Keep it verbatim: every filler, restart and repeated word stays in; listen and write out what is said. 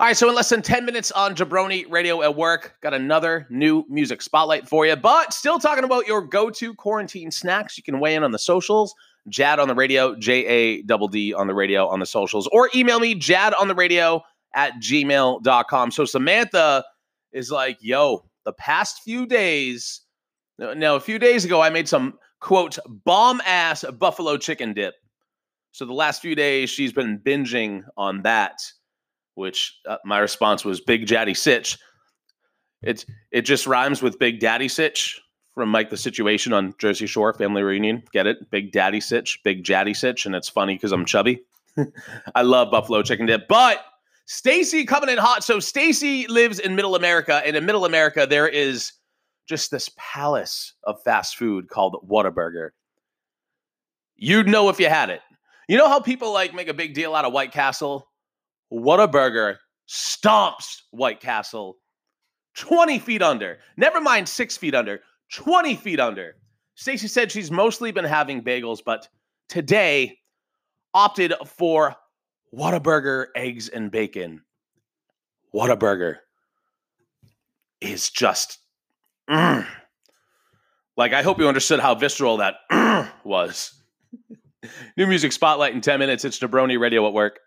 All right, so in less than ten minutes on Jabroni Radio at Work, got another new music spotlight for you, but still talking about your go-to quarantine snacks. You can weigh in on the socials, Jad on the radio, J A D D on the radio on the socials, or email me, Jad on the radio at gmail dot com. So Samantha is like, yo, the past few days, now a few days ago, I made some, quote, bomb-ass buffalo chicken dip. So the last few days, she's been binging on that. Which uh, my response was Big Daddy Sitch. It's it just rhymes with Big Daddy Sitch from Mike The Situation on Jersey Shore Family Reunion. Get it? Big Daddy Sitch, Big Daddy Sitch, and it's funny because I'm chubby. I love buffalo chicken dip, but Stacy coming in hot. So Stacy lives in Middle America, and in Middle America there is just this palace of fast food called Whataburger. You'd know if you had it. You know how people like make a big deal out of White Castle? Whataburger stomps White Castle twenty feet under. Never mind six feet under, twenty feet under. Stacy said she's mostly been having bagels, but today opted for Whataburger eggs and bacon. Whataburger is just, mm. Like, I hope you understood how visceral that mm, was. New music spotlight in ten minutes. It's Jabroni Radio at Work.